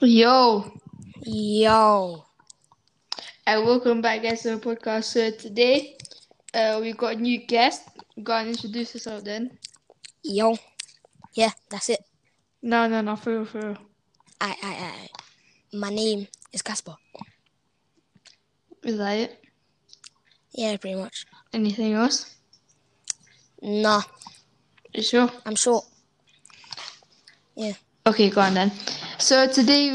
Yo, and welcome back guys to the podcast. So today we got a new guest. Go and introduce yourself then. Yo, yeah, that's it. No, for real. I, my name is Casper. Is that it? Yeah, pretty much. Anything else? Nah. You sure? I'm sure. Yeah. Okay, go on then. So today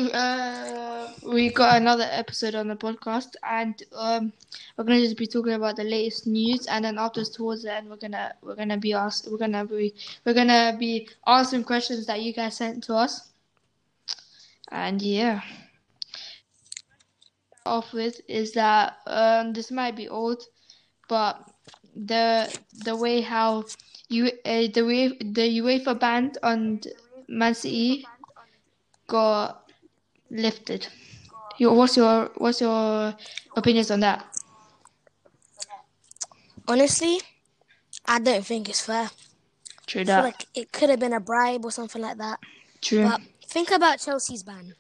we got another episode on the podcast, and we're gonna just be talking about the latest news, and then after towards the end we're gonna be answering questions that you guys sent to us. And yeah, off with is that this might be old, but the way the UEFA ban on Man City got lifted. What's your opinions on that? Honestly, I don't think it's fair. True that. I feel like it could have been a bribe or something like that. True. But think about Chelsea's ban.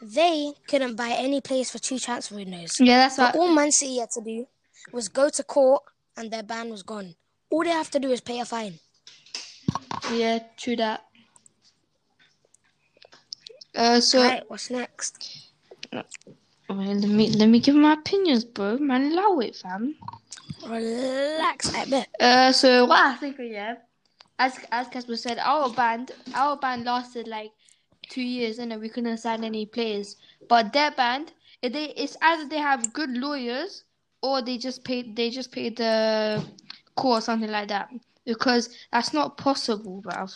They couldn't buy any players for 2 transfer windows. Yeah, that's right. All Man City had to do was go to court and their ban was gone. All they have to do is pay a fine. Yeah, true that. Right, what's next? Well, let me give my opinions, bro. Man, allow it, fam. Relax a bit. So what I think, yeah, as Casper said, our ban lasted like 2 years, and we couldn't sign any players. But their ban, it's either they have good lawyers or they just paid the court or something like that, because that's not possible, bruv.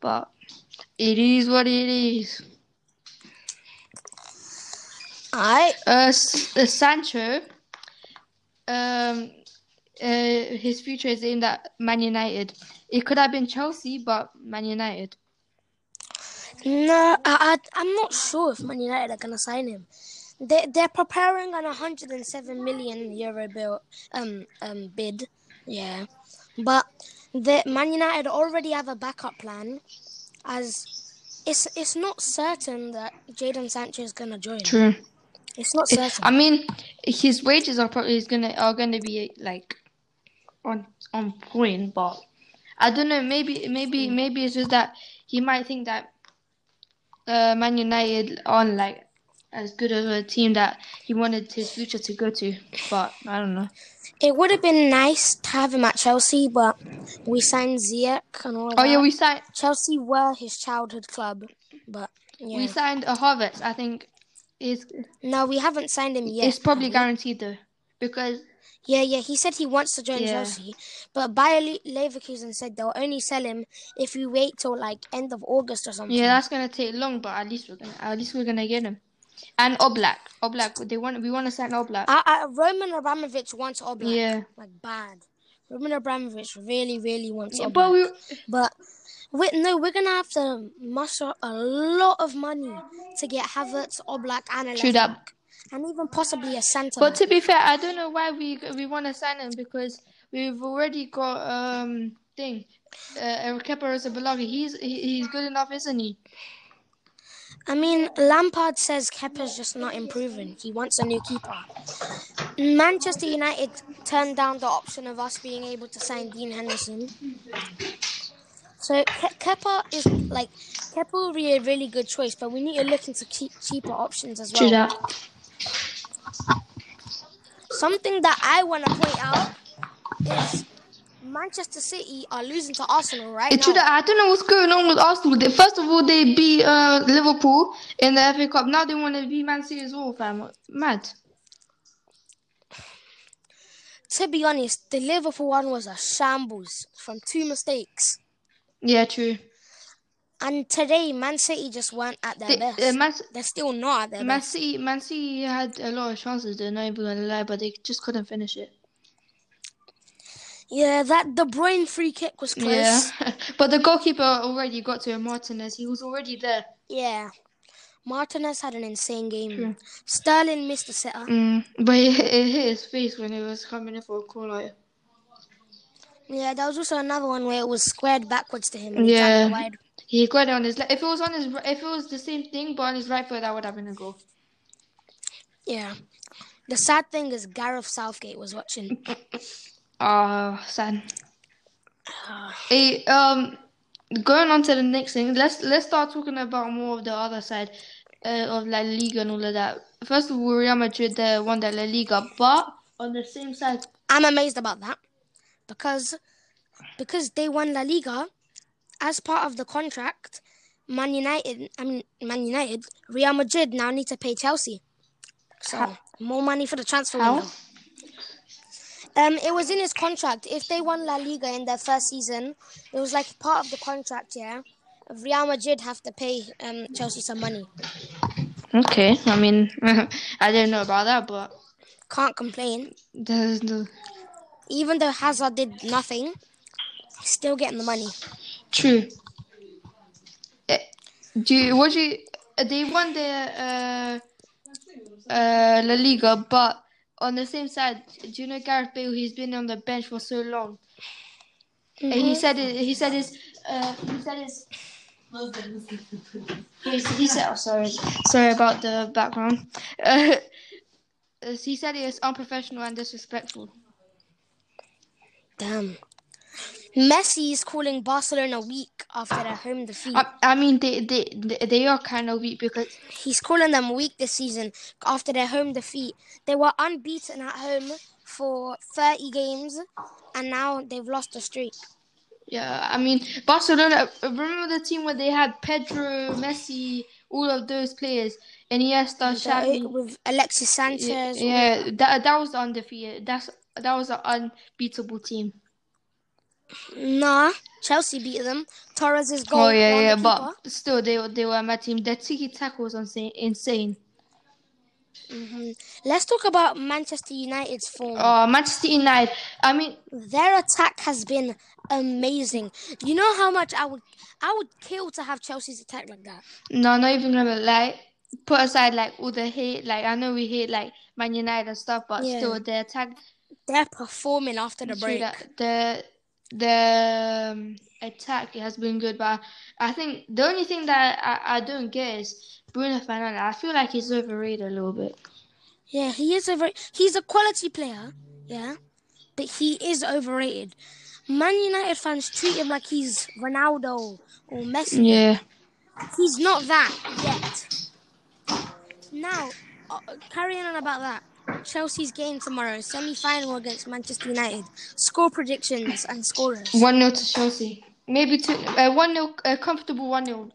But it is what it is. Alright. Sancho, his future is in that Man United. It could have been Chelsea, but Man United. No, I'm not sure if Man United are going to sign him. They're preparing an 107 million euro bill, bid. Yeah. But the Man United already have a backup plan, as it's not certain that Jadon Sancho is gonna join. True, it's not certain. I mean, his wages are probably gonna be like on point, but I don't know. Maybe it's just that he might think that Man United aren't like as good of a team that he wanted his future to go to. But I don't know. It would have been nice to have him at Chelsea, but we signed Ziyech and all that. Oh, yeah, we signed... Chelsea were his childhood club, but... Yeah. We signed Havertz, I think. No, we haven't signed him yet. It's probably guaranteed, though, because... Yeah, he said he wants to join Chelsea, but Bayer Leverkusen said they'll only sell him if we wait till, like, end of August or something. Yeah, that's going to take long, but at least we're gonna get him. And Oblak. We want to sign Oblak. Roman Abramovich wants Oblak. Yeah. Like, bad. Roman Abramovich really, really wants Oblak. But we're going to have to muster a lot of money to get Havertz, Oblak, and a left back. And even possibly a centre. But to be fair, I don't know why we want to sign him, because we've already got Kepa Arrizabalaga. He's good enough, isn't he? I mean, Lampard says Kepa's just not improving. He wants a new keeper. Manchester United turned down the option of us being able to sign Dean Henderson. So Kepa is like, Kepa will be a really good choice, but we need to look into cheaper options as well. Yeah. Something that I want to point out is Manchester City are losing to Arsenal right now. I don't know what's going on with Arsenal. First of all, they beat Liverpool in the FA Cup. Now they want to beat Man City as well, fam. Mad. To be honest, the Liverpool one was a shambles from 2 mistakes. Yeah, true. And today, Man City just weren't at their best. They're still not at their best. Man City had a lot of chances, they're not even going to lie, but they just couldn't finish it. Yeah, that De Bruyne free kick was close. Yeah, but the goalkeeper already got to him, Martinez. He was already there. Yeah. Martinez had an insane game. True. Sterling missed the sitter. But it hit his face when it was coming in for a corner. Yeah, there was also another one where it was squared backwards to him. And yeah. He He got it on his left. If it was the same thing but on his right foot, that would have been a goal. Yeah. The sad thing is Gareth Southgate was watching. Sad. Hey, going on to the next thing, let's start talking about more of the other side of La Liga and all of that. First of all, Real Madrid won the La Liga, but on the same side, I'm amazed about that because they won La Liga. As part of the contract, Real Madrid now need to pay Chelsea. So, more money for the transfer window. It was in his contract. If they won La Liga in their first season, it was like part of the contract, yeah. Real Madrid have to pay Chelsea some money. Okay, I mean, I didn't know about that, but... Can't complain. Even though Hazard did nothing, still getting the money. True. They won the La Liga, but on the same side, do you know Gareth Bale? He's been on the bench for so long. Mm-hmm. And sorry about the background. He said it is unprofessional and disrespectful. Damn. Messi is calling Barcelona weak after their home defeat. I mean, they are kind of weak because... He's calling them weak this season after their home defeat. They were unbeaten at home for 30 games, and now they've lost the streak. Yeah, I mean, Barcelona... Remember the team where they had Pedro, Messi, all of those players, Iniesta, Xavi... With Alexis Sanchez... Yeah, that was undefeated. That was an unbeatable team. Nah, Chelsea beat them. Torres' goal. Oh yeah, but still, they were my team. Their tiki-taka was insane. Mm-hmm. Let's talk about Manchester United's form. Oh, Manchester United. I mean, their attack has been amazing. You know how much I would kill to have Chelsea's attack like that. No, not even gonna lie. Put aside like all the hate. Like I know we hate like Man United and stuff, but still, their attack. They're performing after the break. The attack has been good, but I think the only thing that I don't get is Bruno Fernandes. I feel like he's overrated a little bit. Yeah, he is he's a quality player, yeah, but he is overrated. Man United fans treat him like he's Ronaldo or Messi. Yeah. He's not that yet. Now, carrying on about that. Chelsea's game tomorrow, semi-final against Manchester United. Score predictions and scorers. 1-0 to Chelsea. Maybe 1-0, a comfortable 1-0.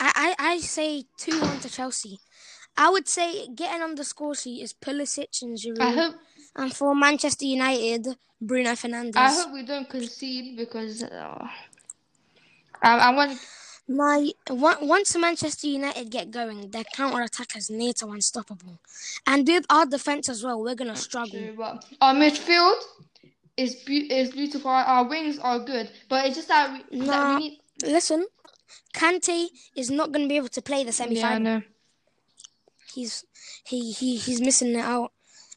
I say 2-1 to Chelsea. I would say getting on the score sheet is Pulisic and Giroud. And for Manchester United, Bruno Fernandes. I hope we don't concede because I want... Once Manchester United get going, their counter-attack is near to unstoppable. And with our defence as well, we're going to struggle. True, but our midfield is beautiful. Our wings are good. But it's just that we need... Listen, Kanté is not going to be able to play the semi-final. Yeah, I know. He's missing it out.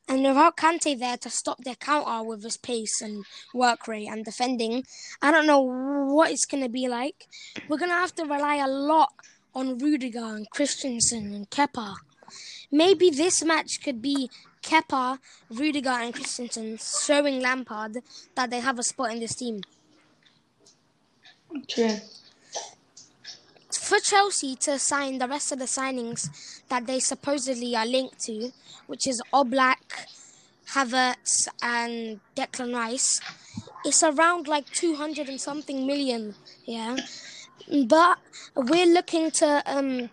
And without Kanté there to stop their counter with his pace and work rate and defending, I don't know what it's going to be like. We're going to have to rely a lot on Rudiger and Christensen and Kepa. Maybe this match could be Kepa, Rudiger and Christensen showing Lampard that they have a spot in this team. True. For Chelsea to sign the rest of the signings that they supposedly are linked to, which is Oblak, Havertz, and Declan Rice, it's around like 200 and something million, yeah? But we're looking to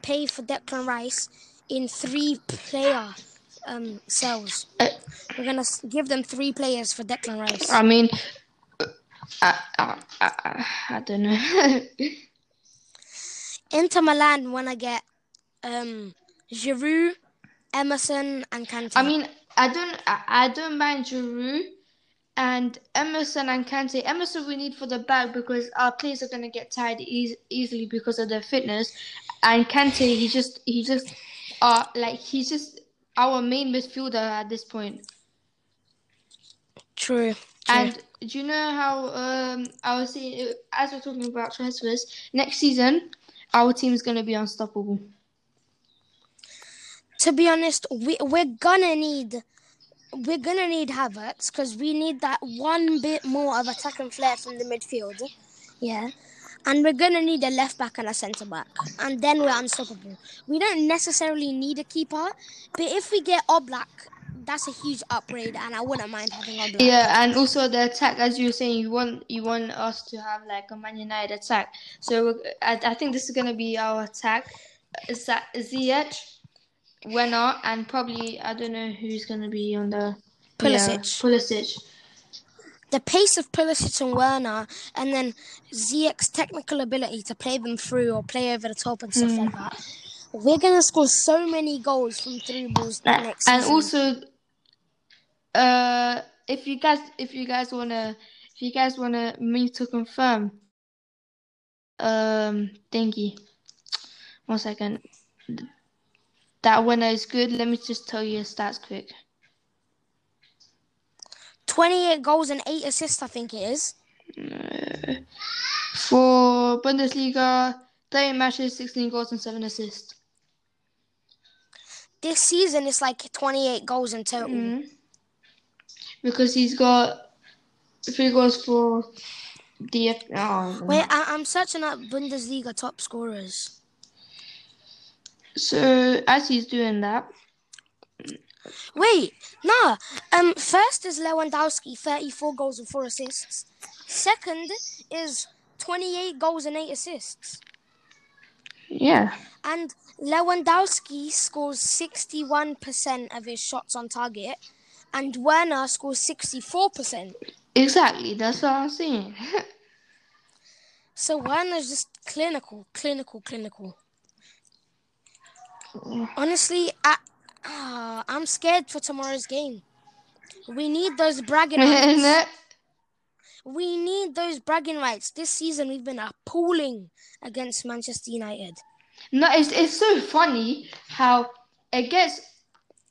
pay for Declan Rice in 3 player sales. We're going to give them 3 players for Declan Rice. I mean, I don't know. Inter Milan want to get Giroud, Emerson, and Kanté. I mean, I don't mind Giroud and Emerson and Kanté. Emerson we need for the back because our players are going to get tired easily because of their fitness. And Kanté, he's just our main midfielder at this point. True. And do you know how I was saying, as we're talking about transfers, next season our team's going to be unstoppable? To be honest, we're gonna need Havertz because we need that one bit more of attack and flair from the midfield. Yeah. And we're going to need a left-back and a centre-back. And then we're unstoppable. We don't necessarily need a keeper. But if we get Oblak, that's a huge upgrade. And I wouldn't mind having Oblak. Yeah, and also the attack, as you were saying, you want us to have like a Man United attack. So I think this is going to be our attack. Is that Ziyech, Werner, and probably, I don't know who's going to be on the... Pulisic. The pace of Pulisic and Werner, and then Ziyech's technical ability to play them through or play over the top and stuff like that. We're going to score so many goals from through balls next season. And also, if you guys want me to confirm, thingy, one second, that winner is good. Let me just tell you the stats quick. 28 goals and 8 assists, I think it is. For Bundesliga, 30 matches, 16 goals and 7 assists. This season, it's like 28 goals in total. Mm-hmm. Because he's got 3 goals for the... Wait, I'm searching up Bundesliga top scorers. So, as he's doing that... Wait, no. First is Lewandowski, 34 goals and 4 assists. Second is 28 goals and 8 assists. Yeah. And Lewandowski scores 61% of his shots on target, and Werner scores 64%. Exactly, that's what I'm saying. So Werner's just clinical. Honestly, I'm scared for tomorrow's game. We need those bragging rights. This season we've been appalling against Manchester United. No, it's so funny how against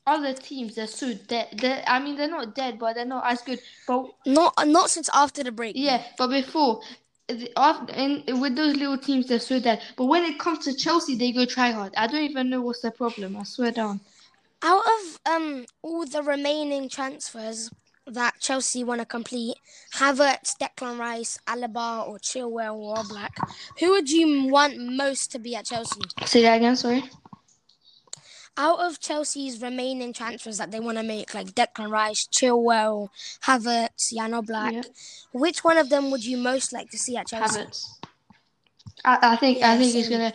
other teams they're so dead. They're not dead, but they're not as good. But not since after the break. Yeah, but before, with those little teams they're so dead. But when it comes to Chelsea, they go try hard. I don't even know what's the problem. I swear down. Out of all the remaining transfers that Chelsea want to complete, Havertz, Declan Rice, Alaba, or Chilwell, or Oblak, who would you want most to be at Chelsea? Say that again, sorry. Out of Chelsea's remaining transfers that they want to make, like Declan Rice, Chilwell, Havertz, Jan Oblak, which one of them would you most like to see at Chelsea? Havertz. I think he's gonna.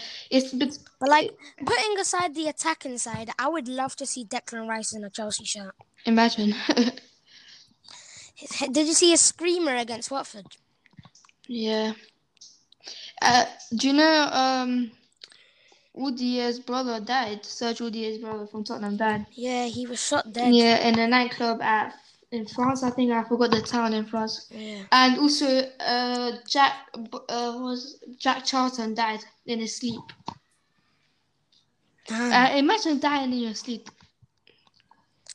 But like putting aside the attacking side, I would love to see Declan Rice in a Chelsea shirt. Imagine. Did you see a screamer against Watford? Yeah. Do you know Udier's brother died? Serge Udier's brother from Tottenham died. Yeah, he was shot dead. Yeah, in a nightclub in France, I think. I forgot the town in France. Yeah. And also, Jack Charlton died in his sleep. Imagine dying in your sleep.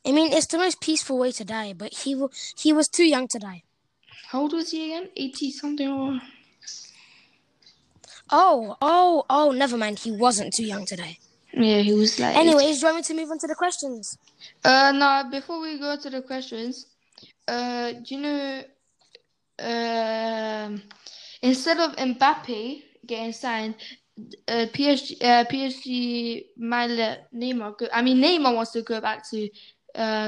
I mean, it's the most peaceful way to die, but he was too young to die. How old was he again? 80-something or... Oh, never mind. He wasn't too young to die. Yeah, he was like... Anyways, do you want me to move on to the questions? No, before we go to the questions, do you know, instead of Mbappé getting signed, PSG might let Neymar go. I mean, Neymar wants to go back to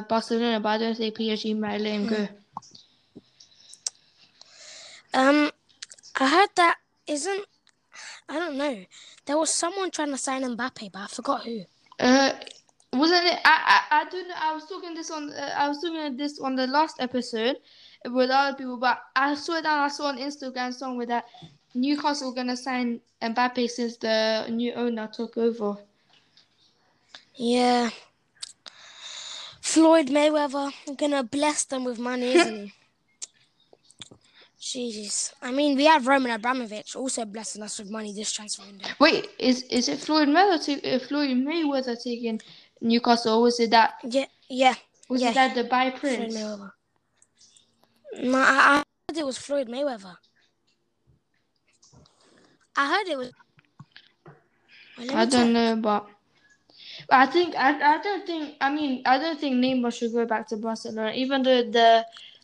Barcelona, but I don't think PSG might let him go. I heard that isn't... I don't know. There was someone trying to sign Mbappé, but I forgot who. Wasn't it? I don't know. I was talking this on the last episode with other people, but I saw on Instagram song with that Newcastle gonna sign Mbappé since the new owner took over. Yeah. Floyd Mayweather gonna bless them with money, isn't he? Jesus. I mean, we have Roman Abramovich also blessing us with money this transfer window. Wait, is it Floyd Mayweather taking Newcastle, or was it that? Yeah. Was it that Dubai Prince? No, I heard it was Floyd Mayweather. I heard it was. Well, I don't know, but I don't think Neymar should go back to Barcelona, even though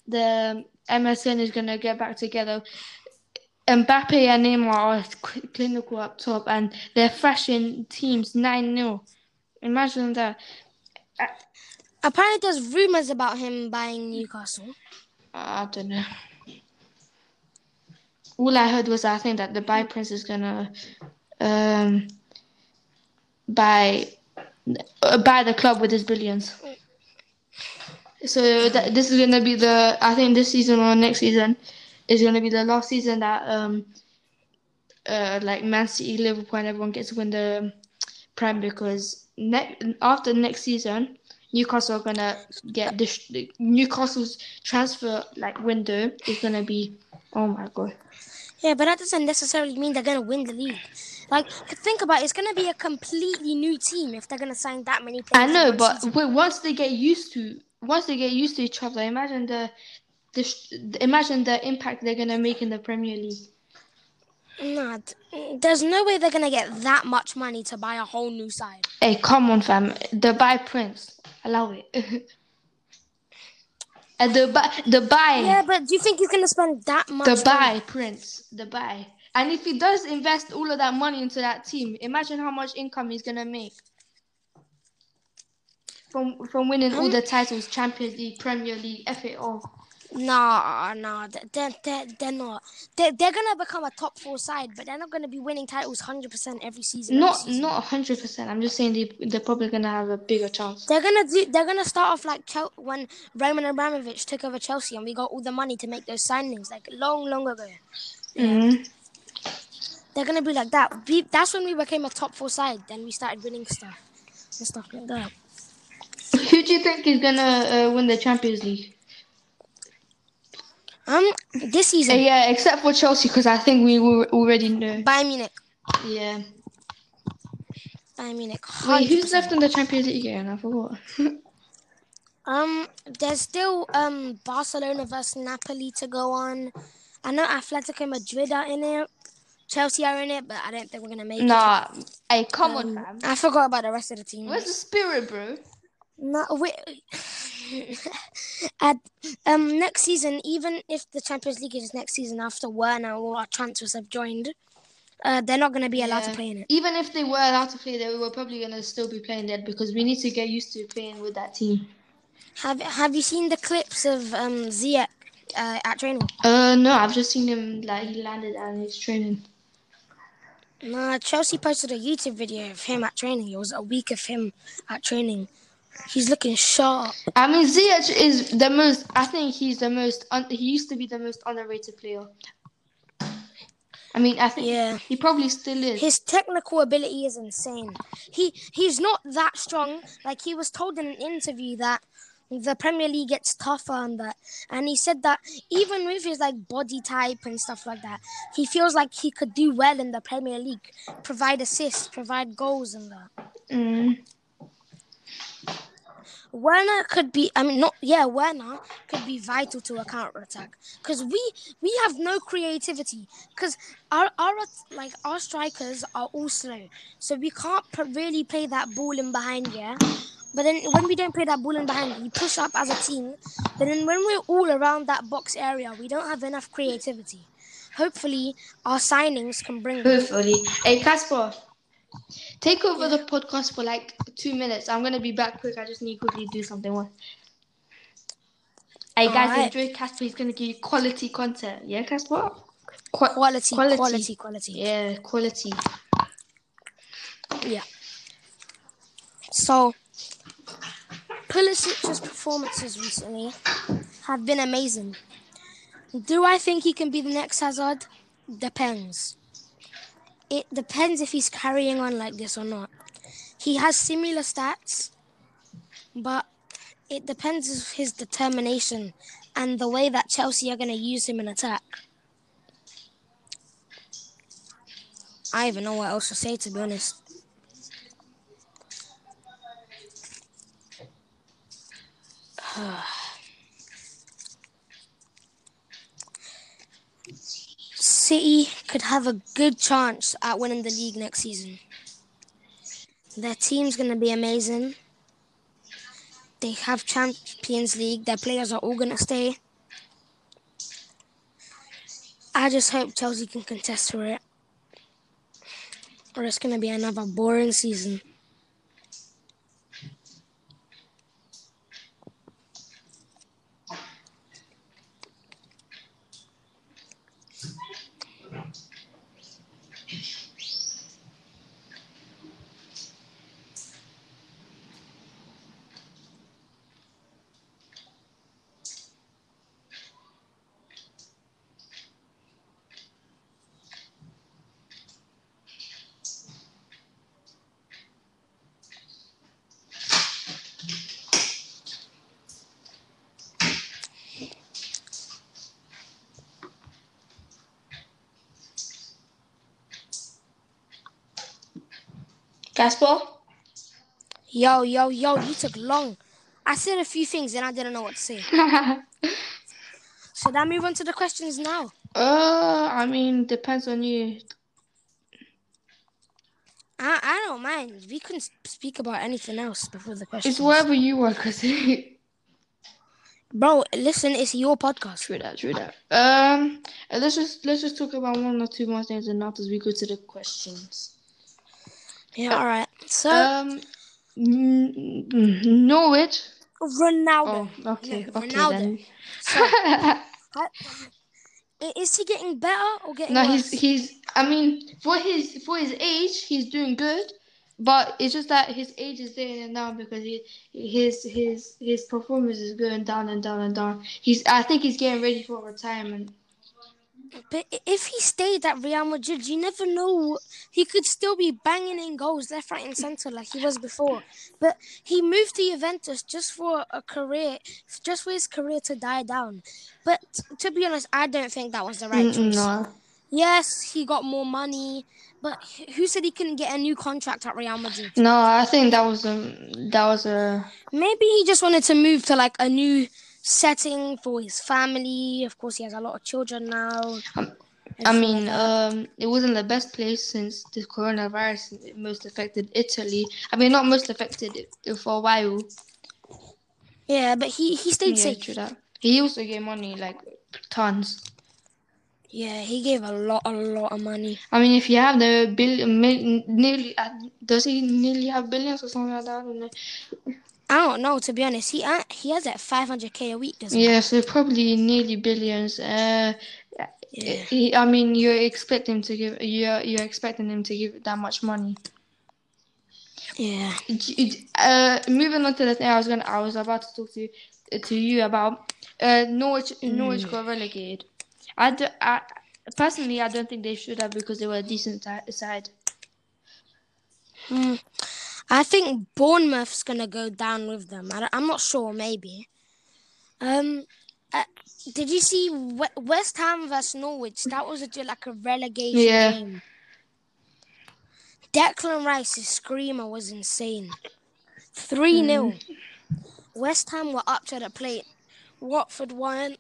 the Emerson is going to get back together. Mbappé and Neymar are clinical up top, and they're thrashing teams 9-0. Imagine that. Apparently, there's rumors about him buying Newcastle. I don't know. All I heard was I think that the Bay Prince is gonna buy the club with his billions. So this is gonna be the I think this season or next season is gonna be the last season that like Man City, Liverpool, and everyone gets to win the Prem, because after next season, Newcastle are gonna get this. Newcastle's transfer window is gonna be, oh my god. Yeah, but that doesn't necessarily mean they're gonna win the league. Think about it, it's gonna be a completely new team if they're gonna sign that many players. I know, but once they get used to each other, imagine the impact they're gonna make in the Premier League. Nah, there's no way they're gonna get that much money to buy a whole new side. Hey, come on, fam! Dubai Prince. Allow it. Dubai. Yeah, but do you think he's going to spend that much? Dubai, Prince. Dubai. And if he does invest all of that money into that team, imagine how much income he's going to make from winning all the titles, Champions League, Premier League, FA, all. No, they're not. They're going to become a top four side, but they're not going to be winning titles 100% every season. Not 100%. I'm just saying they're probably going to have a bigger chance. They're going to start off like when Roman Abramovich took over Chelsea and we got all the money to make those signings long ago. Mm-hmm. They're going to be like that. That's when we became a top four side. Then we started winning stuff and stuff like that. Who do you think is going to win the Champions League? This season. Yeah, except for Chelsea, because I think we already know. Bayern Munich. Yeah. Bayern Munich. 100%. Wait, who's left in the Champions League again? I forgot. There's still Barcelona versus Napoli to go on. I know Atletico Madrid are in it. Chelsea are in it, but I don't think we're gonna make it. Nah. Hey, come on, fam. I forgot about the rest of the team. Where's the spirit, bro? No, wait. Next season, even if the Champions League is next season after Werner or our transfers have joined, they're not going to be allowed to play in it. Even if they were allowed to play, they were probably going to still be playing that, because we need to get used to playing with that team. Have you seen the clips of Ziyech at training? No, I've just seen him he landed and he's training. No, Chelsea posted a YouTube video of him at training. It was a week of him at training. He's looking sharp. I mean, Ziyech is the most. I think he's the most. He used to be the most underrated player. I mean, I think he probably still is. His technical ability is insane. He's not that strong. He was told in an interview that the Premier League gets tougher and that, and he said that even with his body type and stuff like that, he feels like he could do well in the Premier League, provide assists, provide goals, and that. Mm. Werner could be vital to a counter-attack, because we have no creativity, because our strikers are all slow, so we can't really play that ball in behind, but then when we don't play that ball in behind, we push up as a team, but then when we're all around that box area, we don't have enough creativity. Hopefully, our signings can bring them. Hey, Casper. Take over the podcast for 2 minutes. I'm going to be back quick. I just need to quickly do something. Hey, guys, enjoy Casper. He's going to give you quality content. Yeah, Casper? Quality. Yeah, quality. Yeah. So, Pulisic's performances recently have been amazing. Do I think he can be the next Hazard? Depends. It depends if he's carrying on like this or not. He has similar stats, but it depends on his determination and the way that Chelsea are going to use him in attack. I even know what else to say, to be honest. City could have a good chance at winning the league next season. Their team's going to be amazing. They have Champions League. Their players are all going to stay. I just hope Chelsea can contest for it, or it's going to be another boring season. Casper? Yo, you took long. I said a few things and I didn't know what to say. Should I move on to the questions now? Depends on you. I don't mind. We can speak about anything else before the questions. It's wherever you work, Bro, listen, it's your podcast. True that. Let's just talk about one or two more things and not as we go to the questions. Yeah, all right. So, Norwich. Ronaldo. Oh, okay. No, okay, Ronaldo. Then. So, is he getting better or getting worse? He's. For his age, he's doing good, but it's just that his age is going down because his performance is going down. I think he's getting ready for retirement. But if he stayed at Real Madrid, you never know. He could still be banging in goals left, right, and centre like he was before. But he moved to Juventus just for his career to die down. But to be honest, I don't think that was the right choice. No. Yes, he got more money, but who said he couldn't get a new contract at Real Madrid? No, I think that was a. Maybe he just wanted to move to like a new setting for his family. Of course, he has a lot of children now. It wasn't the best place since the coronavirus most affected Italy. Not most affected for a while. Yeah, but he stayed safe. True that. He also gave money, tons. Yeah, he gave a lot of money. If you have the does he nearly have billions or something like that? I don't know. I don't know, to be honest. He has 500k a week, doesn't he? Yeah, so probably nearly billions. Yeah. You're expecting him to give that much money. Yeah. Moving on to the thing I was about to talk to you about. Norwich got relegated. Personally, I don't think they should have because they were a decent side. I think Bournemouth's going to go down with them. I'm not sure, maybe. Did you see West Ham versus Norwich? That was a relegation game. Declan Rice's screamer was insane. 3-0. West Ham were up to the plate. Watford won.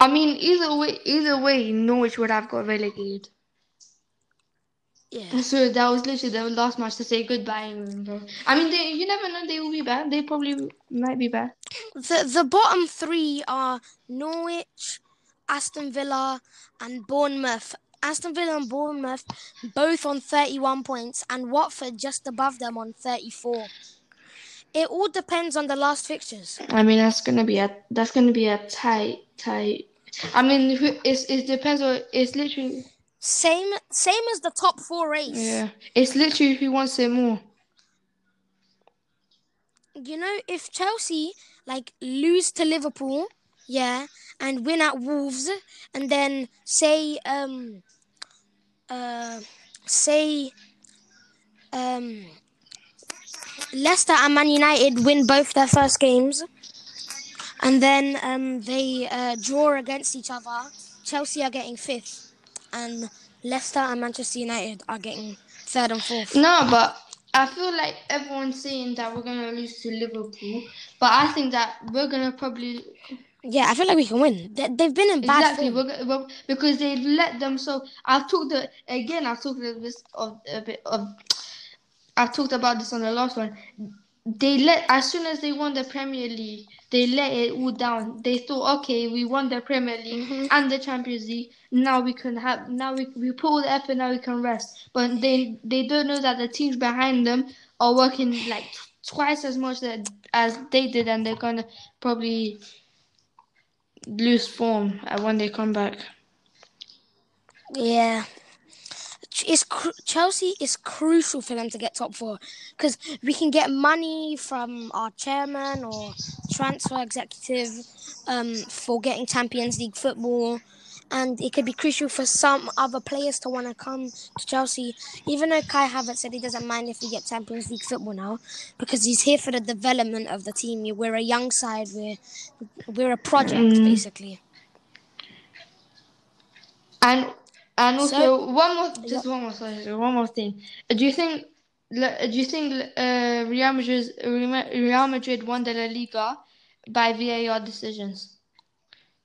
Either way, Norwich would have got relegated. Yeah. So that was literally the last match to say goodbye. You never know, they will be back. They probably might be back. The bottom three are Norwich, Aston Villa, and Bournemouth. Aston Villa and Bournemouth both on 31 points, and Watford just above them on 34. It all depends on the last fixtures. That's gonna be a tight. It depends on. It's literally. Same as the top four race. Yeah, it's literally who wants it more. If Chelsea lose to Liverpool, and win at Wolves, and then say Leicester and Man United win both their first games, and then they draw against each other. Chelsea are getting fifth. And Leicester and Manchester United are getting third and fourth. No, but I feel like everyone's saying that we're going to lose to Liverpool. But I think that we're going to probably... Yeah, I feel like we can win. They've been in bad form. We're because they let them. So I talked about this on the last one. They let, as soon as they won the Premier League, they let it all down. They thought, okay, we won the Premier League and the Champions League. Now we can have. Now we put all the effort. Now we can rest. But they don't know that the teams behind them are working like twice as much as they did, and they're gonna probably lose form when they come back. Yeah. Chelsea is crucial for them to get top four, because we can get money from our chairman or transfer executive for getting Champions League football, and it could be crucial for some other players to want to come to Chelsea. Even though Kai Havertz said he doesn't mind if we get Champions League football now, because he's here for the development of the team. We're a young side. We're a project, basically. And also, one more thing. Do you think Real Madrid won the La Liga by VAR decisions?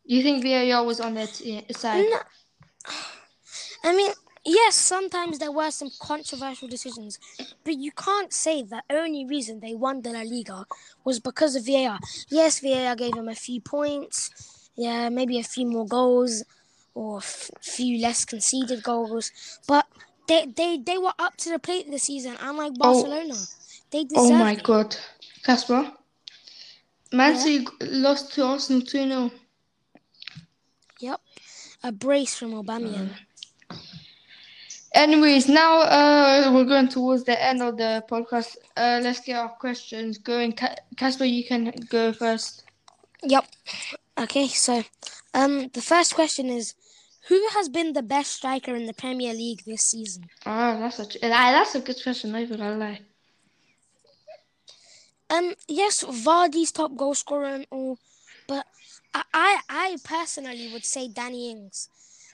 Do you think VAR was on their side? No. I mean, yes, sometimes there were some controversial decisions, but you can't say the only reason they won the La Liga was because of VAR. Yes, VAR gave them a few points, yeah, maybe a few more goals, or few less conceded goals, but they were up to the plate this season, unlike Barcelona. They deserved it. Oh my God. Casper, Man City lost to Arsenal 2-0. Yep. A brace from Aubameyang. Anyways, now we're going towards the end of the podcast. Let's get our questions going. Casper, you can go first. Yep. Okay, so the first question is, who has been the best striker in the Premier League this season? Oh, that's a good question. Not even gonna lie. Yes, Vardy's top goal scorer and all, but I personally would say Danny Ings.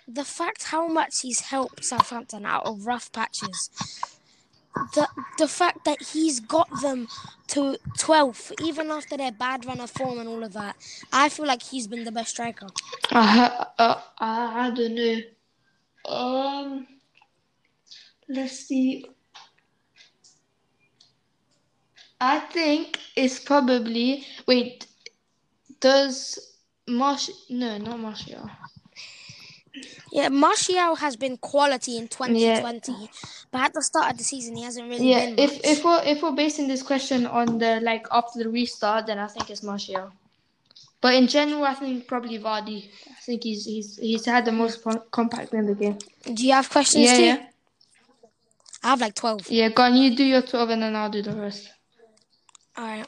The fact how much he's helped Southampton out of rough patches, the fact that he's got them to 12th even after their bad run of form and all of that, I feel like he's been the best striker. I don't know. Let's see. I think it's probably not Martial. Yeah, Martial has been quality in 2020, but at the start of the season, he hasn't really been much. If we're basing this question on the after the restart, then I think it's Martial. But in general, I think probably Vardy. I think he's had the most compact in the game. Do you have questions too? Yeah. I have 12. Yeah, go on. You do your 12, and then I'll do the rest. All right.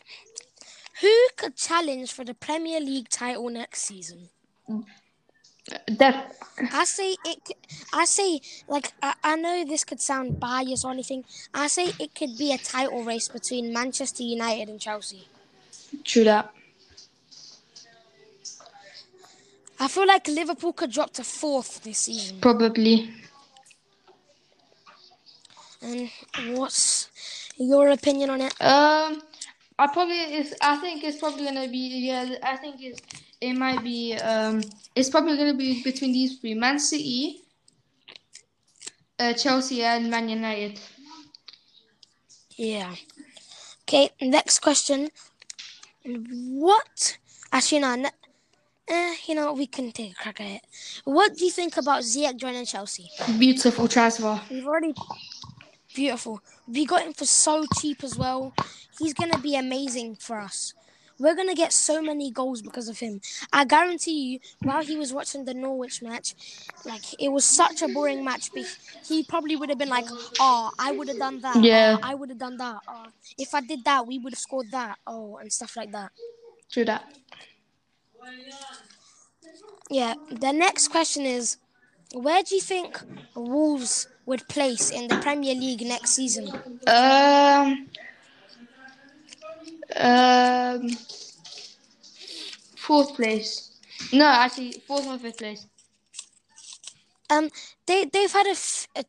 Who could challenge for the Premier League title next season? I know this could sound biased or anything. I say it could be a title race between Manchester United and Chelsea. True that. I feel like Liverpool could drop to 4th this season. Probably. And what's your opinion on it? It's probably going to be between these three: Man City, Chelsea, and Man United. Yeah. Okay, next question. We can take a crack at it. What do you think about Ziyech joining Chelsea? Beautiful transfer. Beautiful. We got him for so cheap as well. He's going to be amazing for us. We're going to get so many goals because of him. I guarantee you, while he was watching the Norwich match, it was such a boring match. He probably would have been I would have done that. Yeah. I would have done that. If I did that, we would have scored that. Oh, and stuff like that. True that. Yeah. The next question is, where do you think Wolves would place in the Premier League next season? Fourth place. No, actually, 4th or 5th place. They've had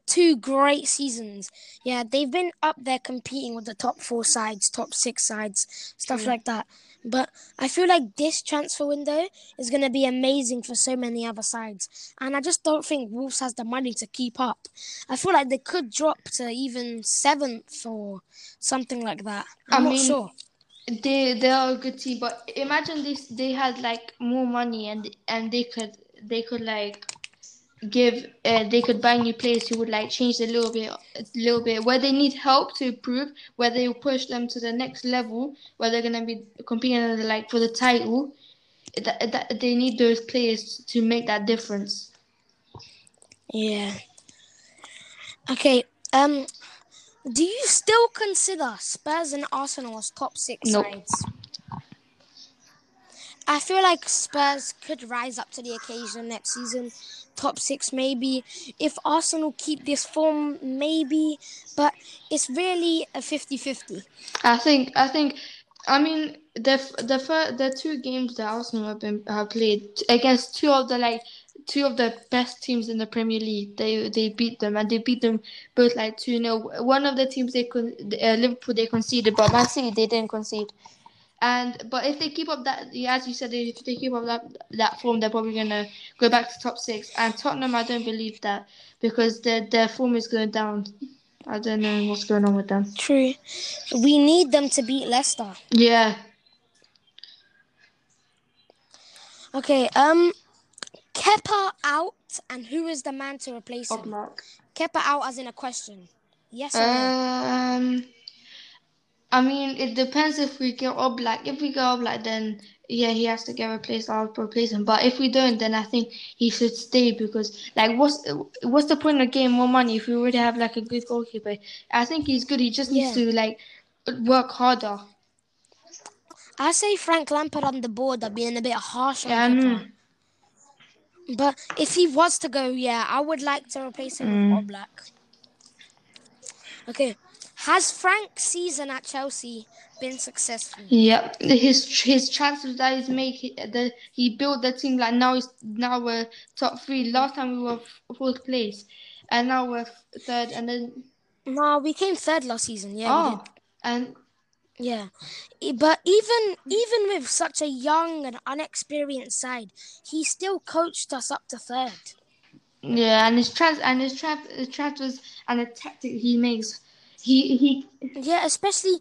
two great seasons. Yeah, they've been up there competing with the top four sides, top six sides, stuff like that. But I feel like this transfer window is going to be amazing for so many other sides. And I just don't think Wolves has the money to keep up. I feel like they could drop to even 7th or something like that. I'm not sure. They are a good team, but imagine this, they had like more money and they could like give they could buy new players who would like change a little bit where they need help to improve, where they will push them to the next level, where they're gonna be competing like for the title. That they need those players to make that difference. Yeah. Okay. Do you still consider Spurs and Arsenal as top six sides? I feel like Spurs could rise up to the occasion next season. Top six, maybe. If Arsenal keep this form, maybe. But it's really a 50-50. I think. I mean, the two games that Arsenal have played against two of the best teams in the Premier League. They beat them, and they beat them both like 2-0. One of the teams, Liverpool, they conceded, but Man City, they didn't concede. But if they keep up that, as you said, if they keep up that form, they're probably going to go back to top six. And Tottenham, I don't believe that, because their form is going down. I don't know what's going on with them. True. We need them to beat Leicester. Yeah. Okay, Kepa out, and who is the man to replace him? Oblak. Kepa out as in a question. Yes or no? I mean, it depends if we get Oblak. If we get Oblak, then, yeah, he has to get replaced. I'll replace him. But if we don't, then I think he should stay because, like, what's the point of getting more money if we already have, like, a good goalkeeper? I think he's good. He just needs to, like, work harder. I say Frank Lampard on the board are being a bit harsh on him. But if he was to go, I would like to replace him with Oblak. Okay. Has Frank's season at Chelsea been successful? Yeah, his transfers that he's made, he built the team. Like now we're top three. Last time we were fourth place, and now we're third. And then we came third last season. Yeah. But even with such a young and unexperienced side, he still coached us up to third. Yeah, and his transfers and the tactic he makes. Especially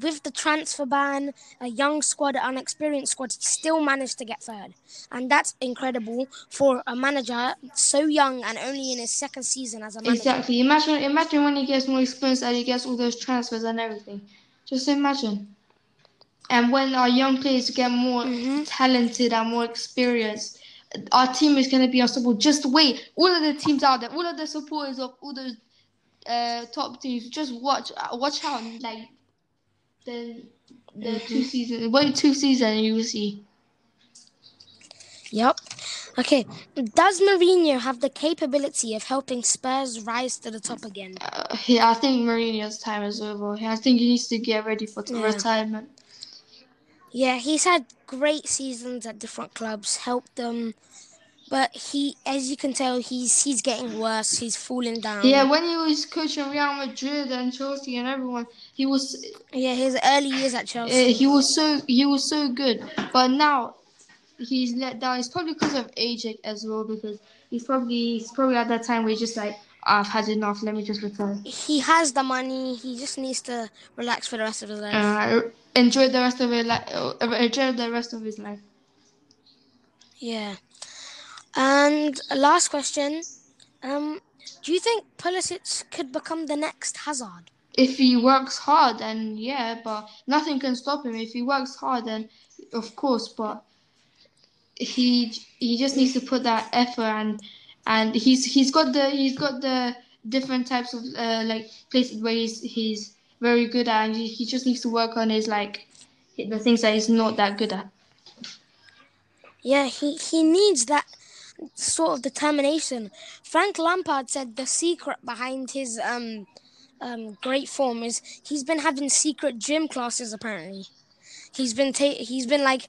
with the transfer ban, a young squad, an unexperienced squad still managed to get third, and that's incredible for a manager so young and only in his second season as a manager. Exactly. Imagine when he gets more experience and he gets all those transfers and everything. Just imagine. And when our young players get more talented and more experienced, our team is going to be unstoppable. Just wait. All of the teams out there, all of the supporters of all those top teams, just watch out. Like the two seasons, you will see. Yep. Okay. Does Mourinho have the capability of helping Spurs rise to the top again? Yeah, I think Mourinho's time is over. I think he needs to get ready for retirement. Yeah, he's had great seasons at different clubs, helped them. But he, as you can tell, he's getting worse. He's falling down. Yeah, when he was coaching Real Madrid and Chelsea and everyone, he was. Yeah, his early years at Chelsea. He was so good, but now he's let down. It's probably because of age as well, because he's probably at that time where he's just like, I've had enough. Let me just retire. He has the money. He just needs to relax for the rest of his life. Enjoy the rest of his life. Yeah. And last question, do you think Pulisic could become the next Hazard? If he works hard, then yeah, but nothing can stop him. If he works hard, then of course, but he just needs to put that effort and he's got the different types of like places where he's very good at, and he just needs to work on his like the things that he's not that good at. Yeah, he needs that sort of determination. Frank Lampard said the secret behind his great form is he's been having secret gym classes apparently. he's been like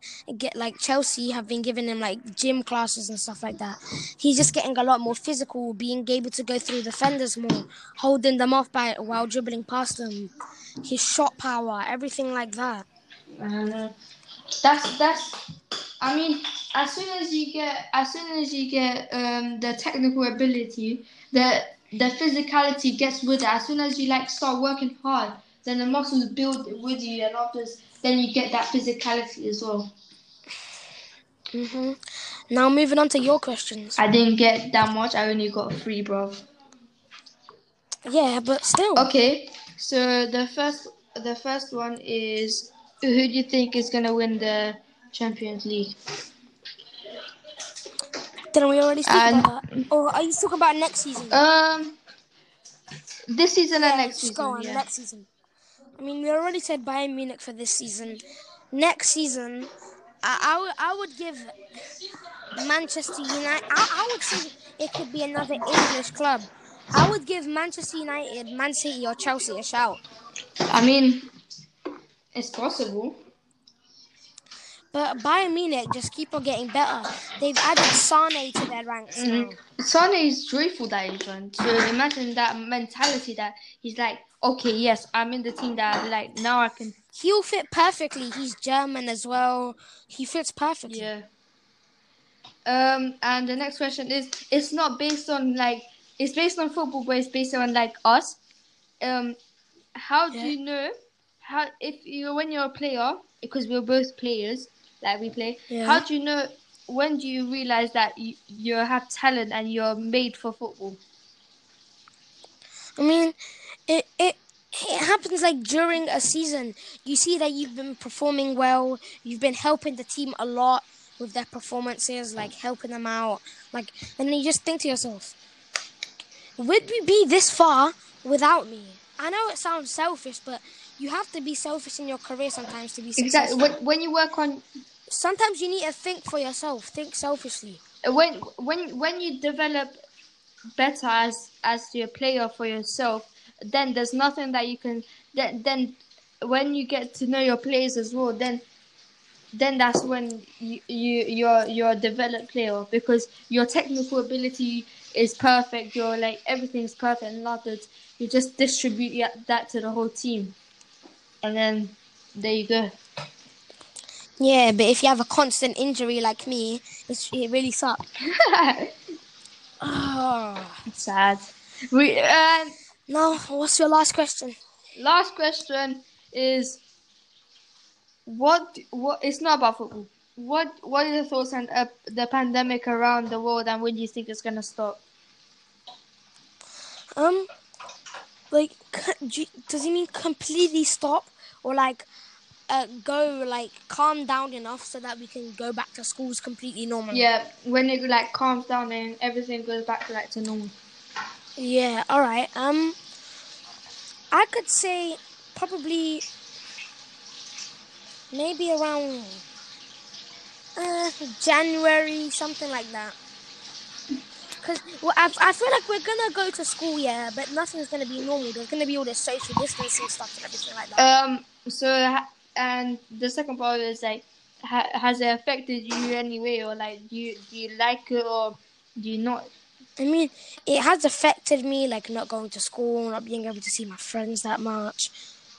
Chelsea have been giving him like gym classes and stuff like that. He's just getting a lot more physical, being able to go through defenders more, holding them off by while dribbling past them. His shot power, everything like that. I mean, as soon as you get the technical ability, the physicality gets with it. As soon as you like start working hard, then the muscles build with you, and then you get that physicality as well. Mhm. Now moving on to your questions. I didn't get that much. I only got 3, bro. Yeah, but still. Okay. So the first one is, who do you think is gonna win the Champions League? Didn't we already speak about that? Or are you talking about next season? This season and next season. Go on, yeah. Next season. I mean, we already said Bayern Munich for this season. Next season, I would give Manchester United. I would say it could be another English club. I would give Manchester United, Man City, or Chelsea a shout. I mean, it's possible. But Bayern Munich just keep on getting better. They've added Sane to their ranks now. Sane is joyful that he's joined. So imagine that mentality that he's like, okay, yes, I'm in the team that like now I can. He'll fit perfectly. He's German as well. He fits perfectly. Yeah. And the next question is, it's based on football, but it's based on like us. Do you know when you're a player, because we're both players. Like we play. Yeah. How do you know? When do you realize that you have talent and you're made for football? I mean, it happens like during a season. You see that you've been performing well. You've been helping the team a lot with their performances, like helping them out. Like, and then you just think to yourself, would we be this far without me? I know it sounds selfish, but you have to be selfish in your career sometimes to be successful. Exactly. When you work on, sometimes you need to think for yourself. Think selfishly. When you develop better as your player for yourself, then there's nothing that you can. Then when you get to know your players as well, then that's when you're a developed player, because your technical ability is perfect. You're like, everything's perfect, and not that you just distribute that to the whole team. And then there you go. Yeah, but if you have a constant injury like me, it really sucks. Oh, it's sad. Now, what's your last question? Last question is, what? It's not about football. What are your thoughts on the pandemic around the world, and when do you think it's gonna stop? Does he mean completely stop, or like go like calm down enough so that we can go back to schools completely normal? Yeah, when it like calms down and everything goes back to like to normal. Yeah. All right. I could say probably maybe around January, something like that. Because I feel like we're going to go to school, yeah, but nothing's going to be normal. There's going to be all this social distancing stuff and everything like that. And the second part is, like, has it affected you anyway? Or, like, do you like it or do you not? I mean, it has affected me, like, not going to school, not being able to see my friends that much,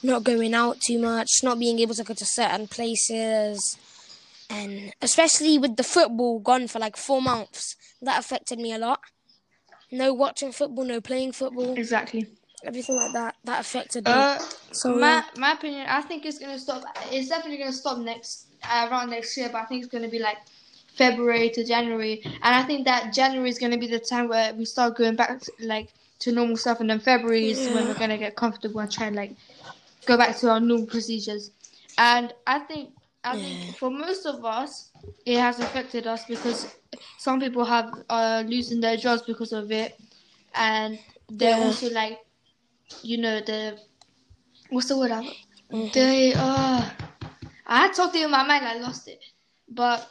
not going out too much, not being able to go to certain places. And especially with the football gone for like 4 months, that affected me a lot. No watching football, no playing football. Exactly. Everything like that affected me. So my opinion, I think it's gonna stop. It's definitely gonna stop around next year, but I think it's gonna be like February to January, and I think that January is gonna be the time where we start going back to normal stuff, and then February is when we're gonna get comfortable and try and like go back to our normal procedures. And I think for most of us, it has affected us, because some people are losing their jobs because of it, and they're also like, you know, what's the word? I had something in my mind, I lost it. But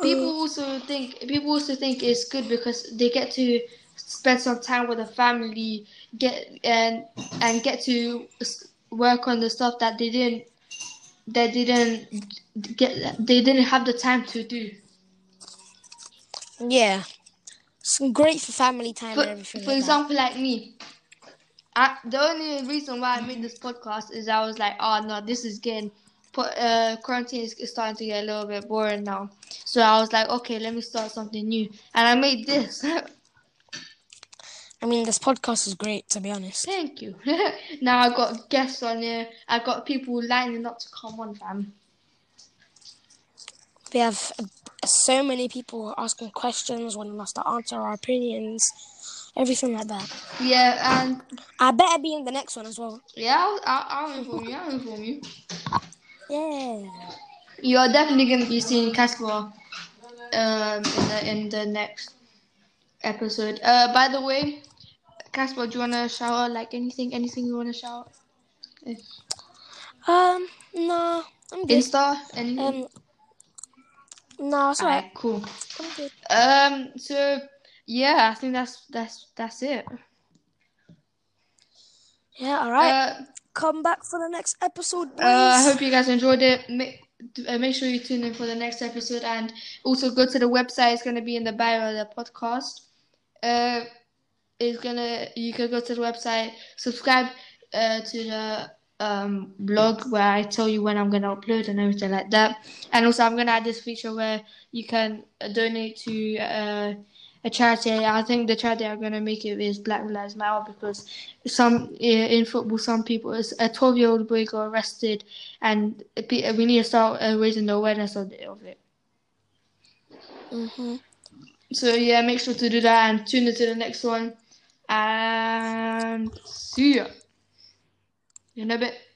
people also think it's good because they get to spend some time with the family, get to work on the stuff that they didn't they didn't have the time to do. Yeah, it's great for family time and everything. For example, like me, the only reason why I made this podcast is I was like, oh no, this is getting quarantine is starting to get a little bit boring now. So I was like, okay, let me start something new, and I made this. I mean, this podcast is great, to be honest. Thank you. Now I got guests on here. I got people lining up to come on, fam. We have so many people asking questions, wanting us to answer our opinions, everything like that. Yeah, and I better be in the next one as well. Yeah, I'll inform you. Yeah. You're definitely going to be seeing Casper in the next episode. By the way, Casper, do you want to shout out, like, anything you want to shout out? No, I'm good. Insta, anything? No, it's alright. Right, cool. I'm good. So yeah, I think that's it. Yeah, alright. Come back for the next episode, please. I hope you guys enjoyed it. Make sure you tune in for the next episode, and also go to the website. It's going to be in the bio of the podcast. You can go to the website, subscribe to the blog where I tell you when I'm going to upload and everything like that. And also I'm going to add this feature where you can donate to a charity. I think the charity I'm going to make it is Black Lives Matter, because in football, some people, a 12-year-old boy got arrested, and we need to start raising the awareness of it. Mm-hmm. So yeah, make sure to do that, and tune into the next one, and see ya in a bit.